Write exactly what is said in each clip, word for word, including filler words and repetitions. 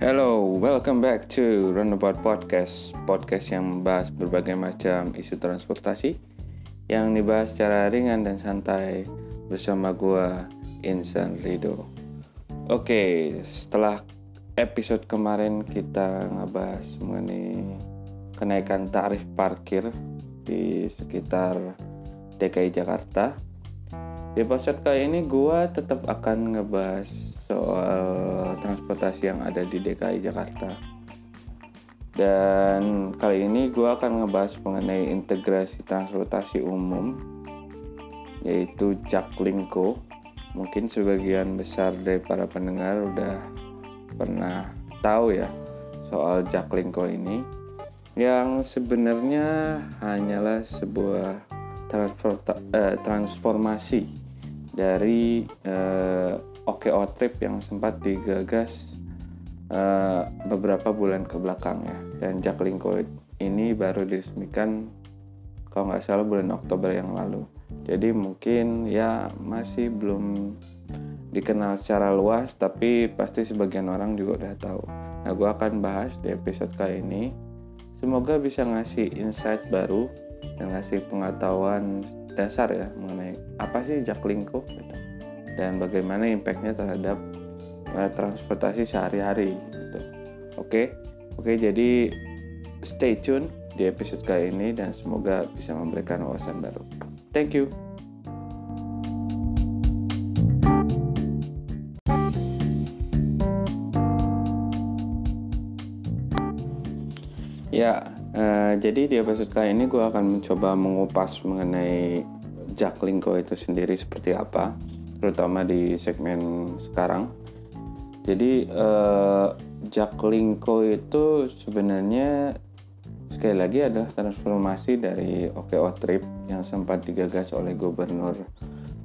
Hello, welcome back to Runabout Podcast. Podcast yang membahas berbagai macam isu transportasi yang dibahas secara ringan dan santai bersama gua, Insan Rido. Oke, setelah episode kemarin kita ngebahas mengenai kenaikan tarif parkir di sekitar D K I Jakarta. Di episode kali ini gua tetap akan ngebahas soal transportasi yang ada di D K I Jakarta. Dan kali ini gue akan ngebahas mengenai integrasi transportasi umum, yaitu Jaklingko. Mungkin sebagian besar dari para pendengar udah pernah tahu ya soal Jaklingko ini, yang sebenarnya hanyalah sebuah transporta- eh, transformasi dari eh, OK OTrip yang sempat digagas uh, beberapa bulan kebelakang ya. Dan Jaklingko ini baru diresmikan kalau nggak salah bulan Oktober yang lalu. Jadi mungkin ya masih belum dikenal secara luas, tapi pasti sebagian orang juga udah tahu. Nah, gue akan bahas di episode kali ini. Semoga bisa ngasih insight baru dan ngasih pengetahuan dasar ya mengenai apa sih Jaklingko gitu, dan bagaimana impact-nya terhadap uh, transportasi sehari-hari gitu. Oke, oke, jadi stay tune di episode kali ini dan semoga bisa memberikan wawasan baru. Thank you. Ya, uh, jadi di episode kali ini gue akan mencoba mengupas mengenai Jaklingko itu sendiri seperti apa, terutama di segmen sekarang. Jadi eh, Jaklingko itu sebenarnya sekali lagi adalah transformasi dari OK OTrip yang sempat digagas oleh Gubernur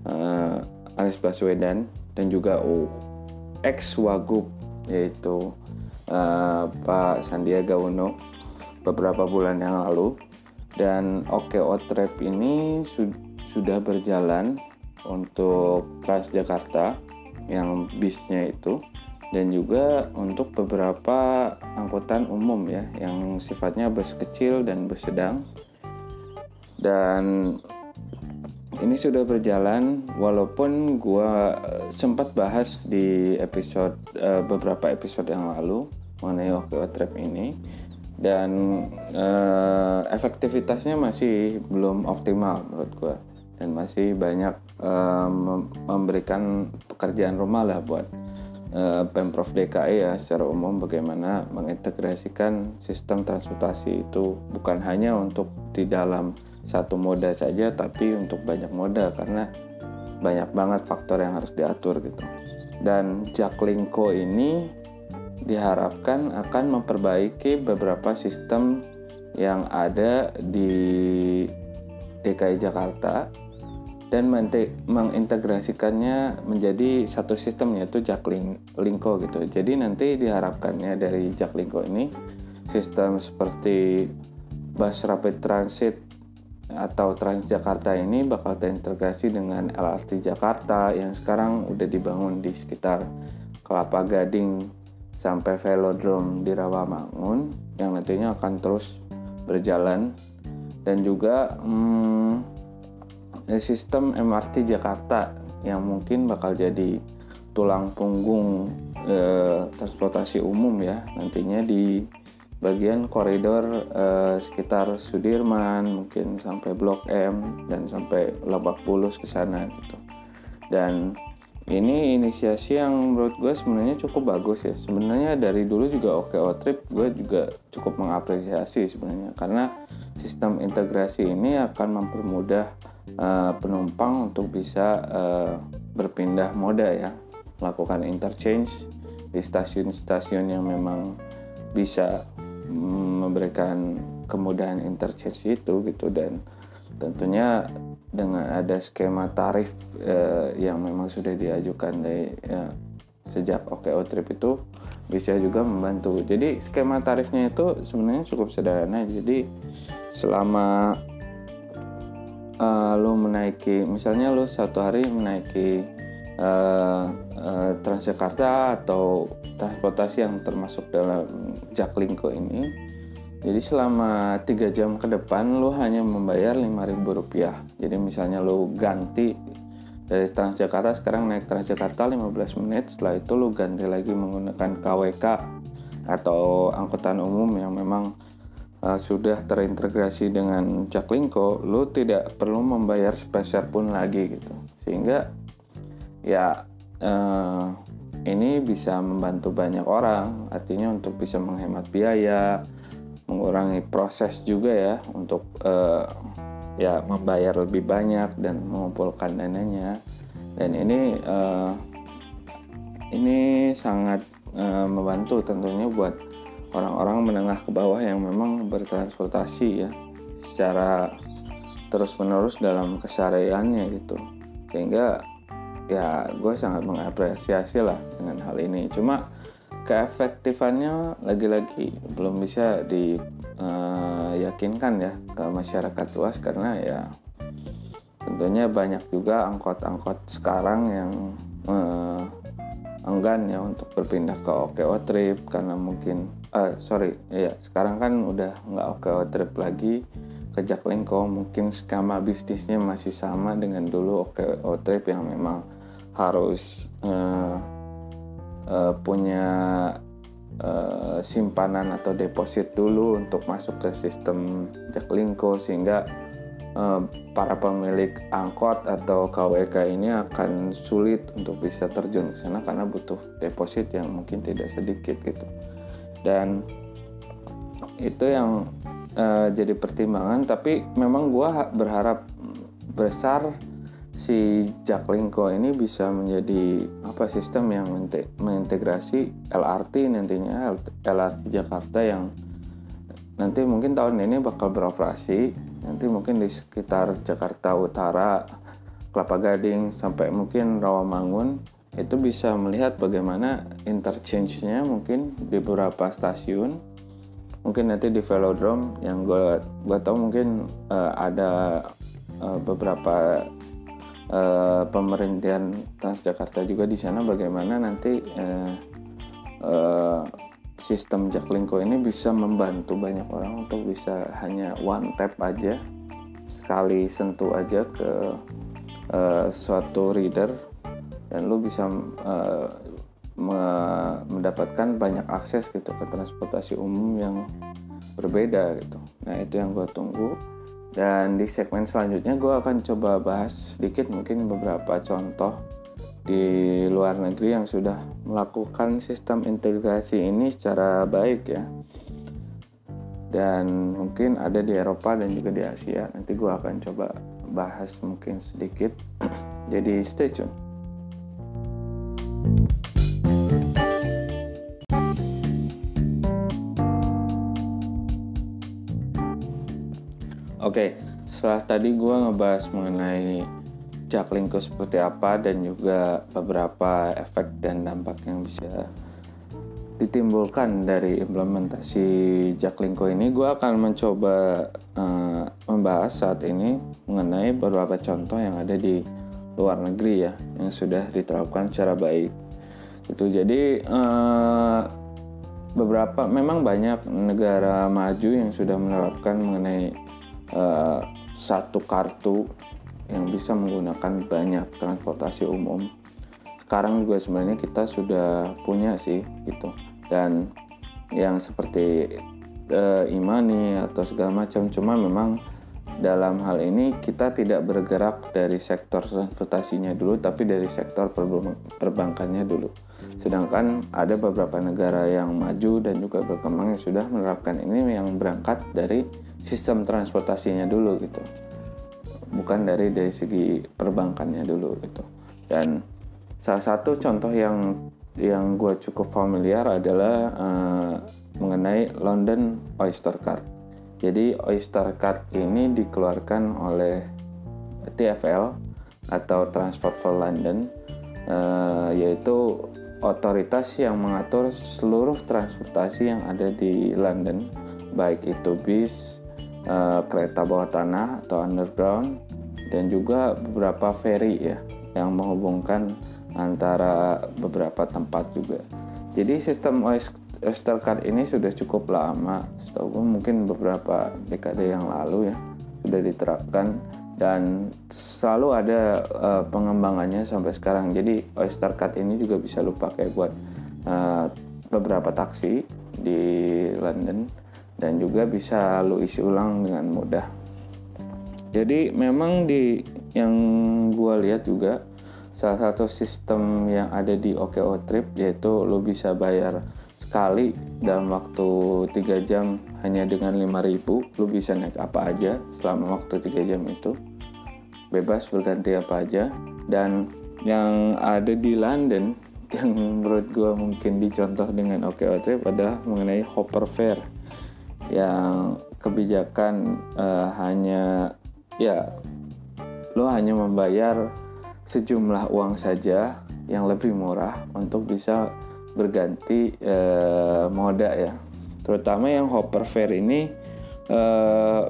eh, Aris Baswedan dan juga oh, ex-wagub yaitu eh, Pak Sandiaga Uno beberapa bulan yang lalu. Dan OK OTrip ini su- sudah berjalan untuk TransJakarta yang bisnya itu, dan juga untuk beberapa angkutan umum ya yang sifatnya bus kecil dan bus sedang. Dan ini sudah berjalan, walaupun gua sempat bahas di episode uh, beberapa episode yang lalu mengenai OK OTrip ini, dan uh, efektivitasnya masih belum optimal menurut gua, dan masih banyak uh, memberikan pekerjaan rumah lah buat uh, Pemprov D K I ya secara umum, bagaimana mengintegrasikan sistem transportasi itu bukan hanya untuk di dalam satu moda saja, tapi untuk banyak moda, karena banyak banget faktor yang harus diatur gitu. Dan Jaklingko ini diharapkan akan memperbaiki beberapa sistem yang ada di D K I Jakarta dan mengintegrasikannya menjadi satu sistem, yaitu Jaklingko gitu. Jadi nanti diharapkannya dari Jaklingko ini sistem seperti bus rapid transit atau TransJakarta ini bakal terintegrasi dengan L R T Jakarta yang sekarang udah dibangun di sekitar Kelapa Gading sampai Velodrome di Rawamangun, yang nantinya akan terus berjalan. Dan juga hmm, sistem M R T Jakarta yang mungkin bakal jadi tulang punggung eh, transportasi umum ya nantinya di bagian koridor eh, sekitar Sudirman, mungkin sampai Blok M dan sampai Lebak Bulus ke sana gitu. Dan ini inisiasi yang menurut gue sebenarnya cukup bagus ya. Sebenarnya dari dulu juga OK OTrip gue juga cukup mengapresiasi sebenarnya, karena sistem integrasi ini akan mempermudah uh, penumpang untuk bisa uh, berpindah moda ya, melakukan interchange di stasiun-stasiun yang memang bisa mm, memberikan kemudahan interchange itu gitu. Dan tentunya dengan ada skema tarif uh, yang memang sudah diajukan dari uh, sejak OK OTrip itu bisa juga membantu. Jadi skema tarifnya itu sebenarnya cukup sederhana. Jadi selama uh, lo menaiki, misalnya lo satu hari menaiki uh, uh, TransJakarta atau transportasi yang termasuk dalam Jaklingko ini. Jadi selama tiga jam ke depan lo hanya membayar lima ribu rupiah. Jadi misalnya lo ganti dari TransJakarta, sekarang naik TransJakarta lima belas menit, setelah itu lo ganti lagi menggunakan K W K atau angkutan umum yang memang uh, sudah terintegrasi dengan Jaklingko, lo tidak perlu membayar sepeser pun lagi gitu. Sehingga ya uh, ini bisa membantu banyak orang, artinya untuk bisa menghemat biaya, mengurangi proses juga ya untuk uh, ya membayar lebih banyak dan mengumpulkan dananya. Dan ini uh, ini sangat uh, membantu tentunya buat orang-orang menengah ke bawah yang memang bertransportasi ya secara terus-menerus dalam kesehariannya gitu. Sehingga ya gue sangat mengapresiasi lah dengan hal ini. Cuma keefektifannya lagi-lagi belum bisa diyakinkan ya ke masyarakat luas, karena ya tentunya banyak juga angkot-angkot sekarang yang eh, enggan ya untuk berpindah ke OK OTrip karena mungkin eh, sorry ya sekarang kan udah nggak OK OTrip lagi ke Jaklingko, mungkin skema bisnisnya masih sama dengan dulu OK OTrip yang memang harus eh, Uh, punya uh, simpanan atau deposit dulu untuk masuk ke sistem Jaklingko, sehingga uh, para pemilik angkot atau K W K ini akan sulit untuk bisa terjun ke sana karena butuh deposit yang mungkin tidak sedikit gitu. Dan itu yang uh, jadi pertimbangan, tapi memang gua berharap besar si Jaklingko ini bisa menjadi apa sistem yang mengintegrasi L R T nantinya, L R T Jakarta yang nanti mungkin tahun ini bakal beroperasi, nanti mungkin di sekitar Jakarta Utara, Kelapa Gading sampai mungkin Rawamangun itu bisa melihat bagaimana interchange-nya mungkin di beberapa stasiun, mungkin nanti di Velodrome yang gue gue tau mungkin uh, ada uh, beberapa Uh, pemerintahan TransJakarta juga di sana, bagaimana nanti uh, uh, sistem Jaklingko ini bisa membantu banyak orang untuk bisa hanya one tap aja, sekali sentuh aja ke uh, suatu reader, dan lu bisa uh, me- mendapatkan banyak akses gitu ke transportasi umum yang berbeda gitu. Nah itu yang gua tunggu. Dan di segmen selanjutnya gue akan coba bahas sedikit mungkin beberapa contoh di luar negeri yang sudah melakukan sistem integrasi ini secara baik ya. Dan mungkin ada di Eropa dan juga di Asia. Nanti gue akan coba bahas mungkin sedikit. Jadi stay tune. Oke, setelah tadi gue ngebahas mengenai Jaklingko seperti apa dan juga beberapa efek dan dampak yang bisa ditimbulkan dari implementasi Jaklingko ini, gue akan mencoba uh, membahas saat ini mengenai beberapa contoh yang ada di luar negeri ya, yang sudah diterapkan secara baik. Itu jadi Uh, beberapa memang banyak negara maju yang sudah menerapkan mengenai uh, satu kartu yang bisa menggunakan banyak transportasi umum. Sekarang juga sebenarnya kita sudah punya sih gitu, dan yang seperti uh, e-money atau segala macam, cuma memang dalam hal ini kita tidak bergerak dari sektor transportasinya dulu, tapi dari sektor perbankannya dulu. Sedangkan ada beberapa negara yang maju dan juga berkembang yang sudah menerapkan ini yang berangkat dari sistem transportasinya dulu gitu, bukan dari dari segi perbankannya dulu gitu. Dan salah satu contoh yang yang gue cukup familiar adalah uh, mengenai London Oyster Card. Jadi Oyster Card ini dikeluarkan oleh T F L atau Transport for London, uh, yaitu otoritas yang mengatur seluruh transportasi yang ada di London, baik itu bis, eh, kereta bawah tanah atau underground, dan juga beberapa ferry ya yang menghubungkan antara beberapa tempat juga. Jadi sistem Oyster Card ini sudah cukup lama, setahu gue mungkin beberapa dekade yang lalu ya sudah diterapkan, dan selalu ada uh, pengembangannya sampai sekarang. Jadi Oyster Card ini juga bisa lu pakai buat uh, beberapa taksi di London, dan juga bisa lu isi ulang dengan mudah. Jadi memang di yang gua lihat juga salah satu sistem yang ada di OK OTrip yaitu lu bisa bayar sekali dalam waktu tiga jam hanya dengan lima ribu. Lu bisa naik apa aja selama waktu tiga jam itu, bebas berganti apa aja. Dan yang ada di London yang menurut gue mungkin dicontoh dengan OK OTrip adalah mengenai hopper fare, yang kebijakan uh, hanya ya lu hanya membayar sejumlah uang saja yang lebih murah untuk bisa berganti eh, moda ya. Terutama yang hopper fare ini eh,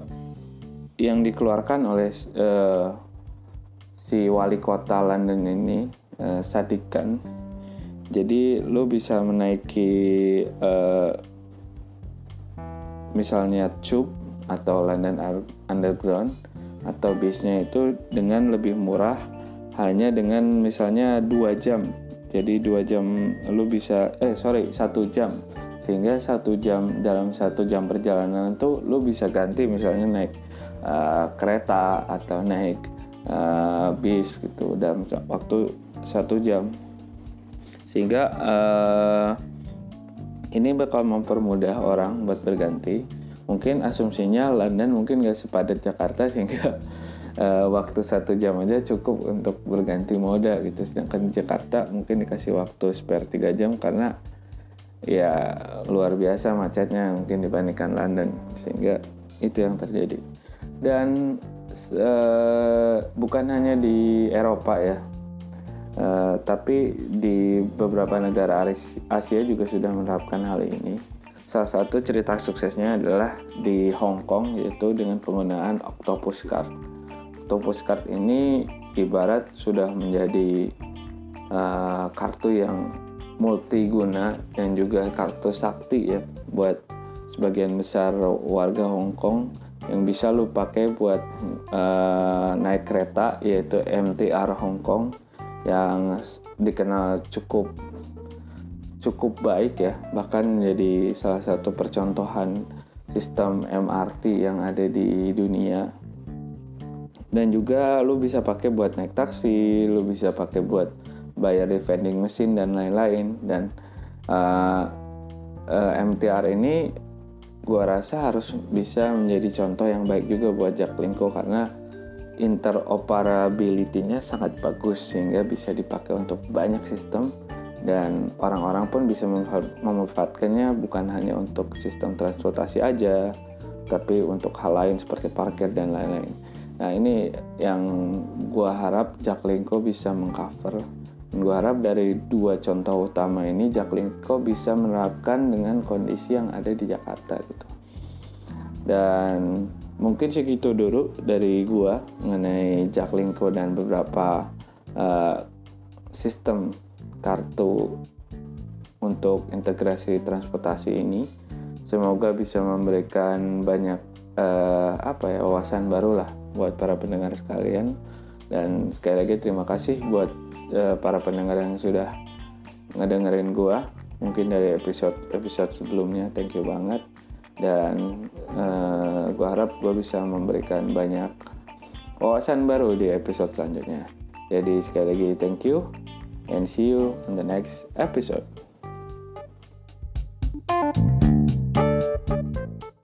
yang dikeluarkan oleh eh, si wali kota London ini eh, Sadikan. Jadi lo bisa menaiki eh, misalnya Tube atau London Underground atau bisnya itu dengan lebih murah hanya dengan misalnya dua jam. Jadi dua jam lu bisa, eh sorry, satu jam. Sehingga satu jam, dalam satu jam perjalanan itu lu bisa ganti misalnya naik uh, kereta atau naik uh, bis gitu dalam waktu satu jam. Sehingga uh, ini bakal mempermudah orang buat berganti. Mungkin asumsinya London mungkin gak sepadat Jakarta sehingga Uh, waktu satu jam aja cukup untuk berganti moda gitu, sedangkan di Jakarta mungkin dikasih waktu spare tiga jam karena ya luar biasa macetnya mungkin dibandingkan London, sehingga itu yang terjadi. Dan uh, bukan hanya di Eropa ya, uh, tapi di beberapa negara Asia juga sudah menerapkan hal ini. Salah satu cerita suksesnya adalah di Hong Kong, yaitu dengan penggunaan Octopus Card. Octopus Card ini ibarat sudah menjadi uh, kartu yang multiguna dan juga kartu sakti ya buat sebagian besar warga Hong Kong, yang bisa lu pakai buat uh, naik kereta yaitu M T R Hong Kong yang dikenal cukup cukup baik ya, bahkan menjadi salah satu percontohan sistem M R T yang ada di dunia. Dan juga lu bisa pakai buat naik taksi, lu bisa pakai buat bayar di vending machine dan lain-lain. Dan uh, uh, M T R ini gua rasa harus bisa menjadi contoh yang baik juga buat Jaklingko, karena interoperability-nya sangat bagus sehingga bisa dipakai untuk banyak sistem, dan orang-orang pun bisa memanfaatkannya bukan hanya untuk sistem transportasi aja, tapi untuk hal lain seperti parkir dan lain-lain. Nah ini yang gua harap Jaklingko bisa mengcover. Gua harap dari dua contoh utama ini Jaklingko bisa menerapkan dengan kondisi yang ada di Jakarta gitu. Dan mungkin segitu dulu dari gua mengenai Jaklingko dan beberapa uh, sistem kartu untuk integrasi transportasi ini. Semoga bisa memberikan banyak uh, apa ya wawasan barulah buat para pendengar sekalian. Dan sekali lagi terima kasih buat uh, para pendengar yang sudah ngedengerin gua mungkin dari episode-episode sebelumnya. Thank you banget. Dan uh, gua harap gua bisa memberikan banyak wawasan baru di episode selanjutnya. Jadi sekali lagi thank you and see you in the next episode.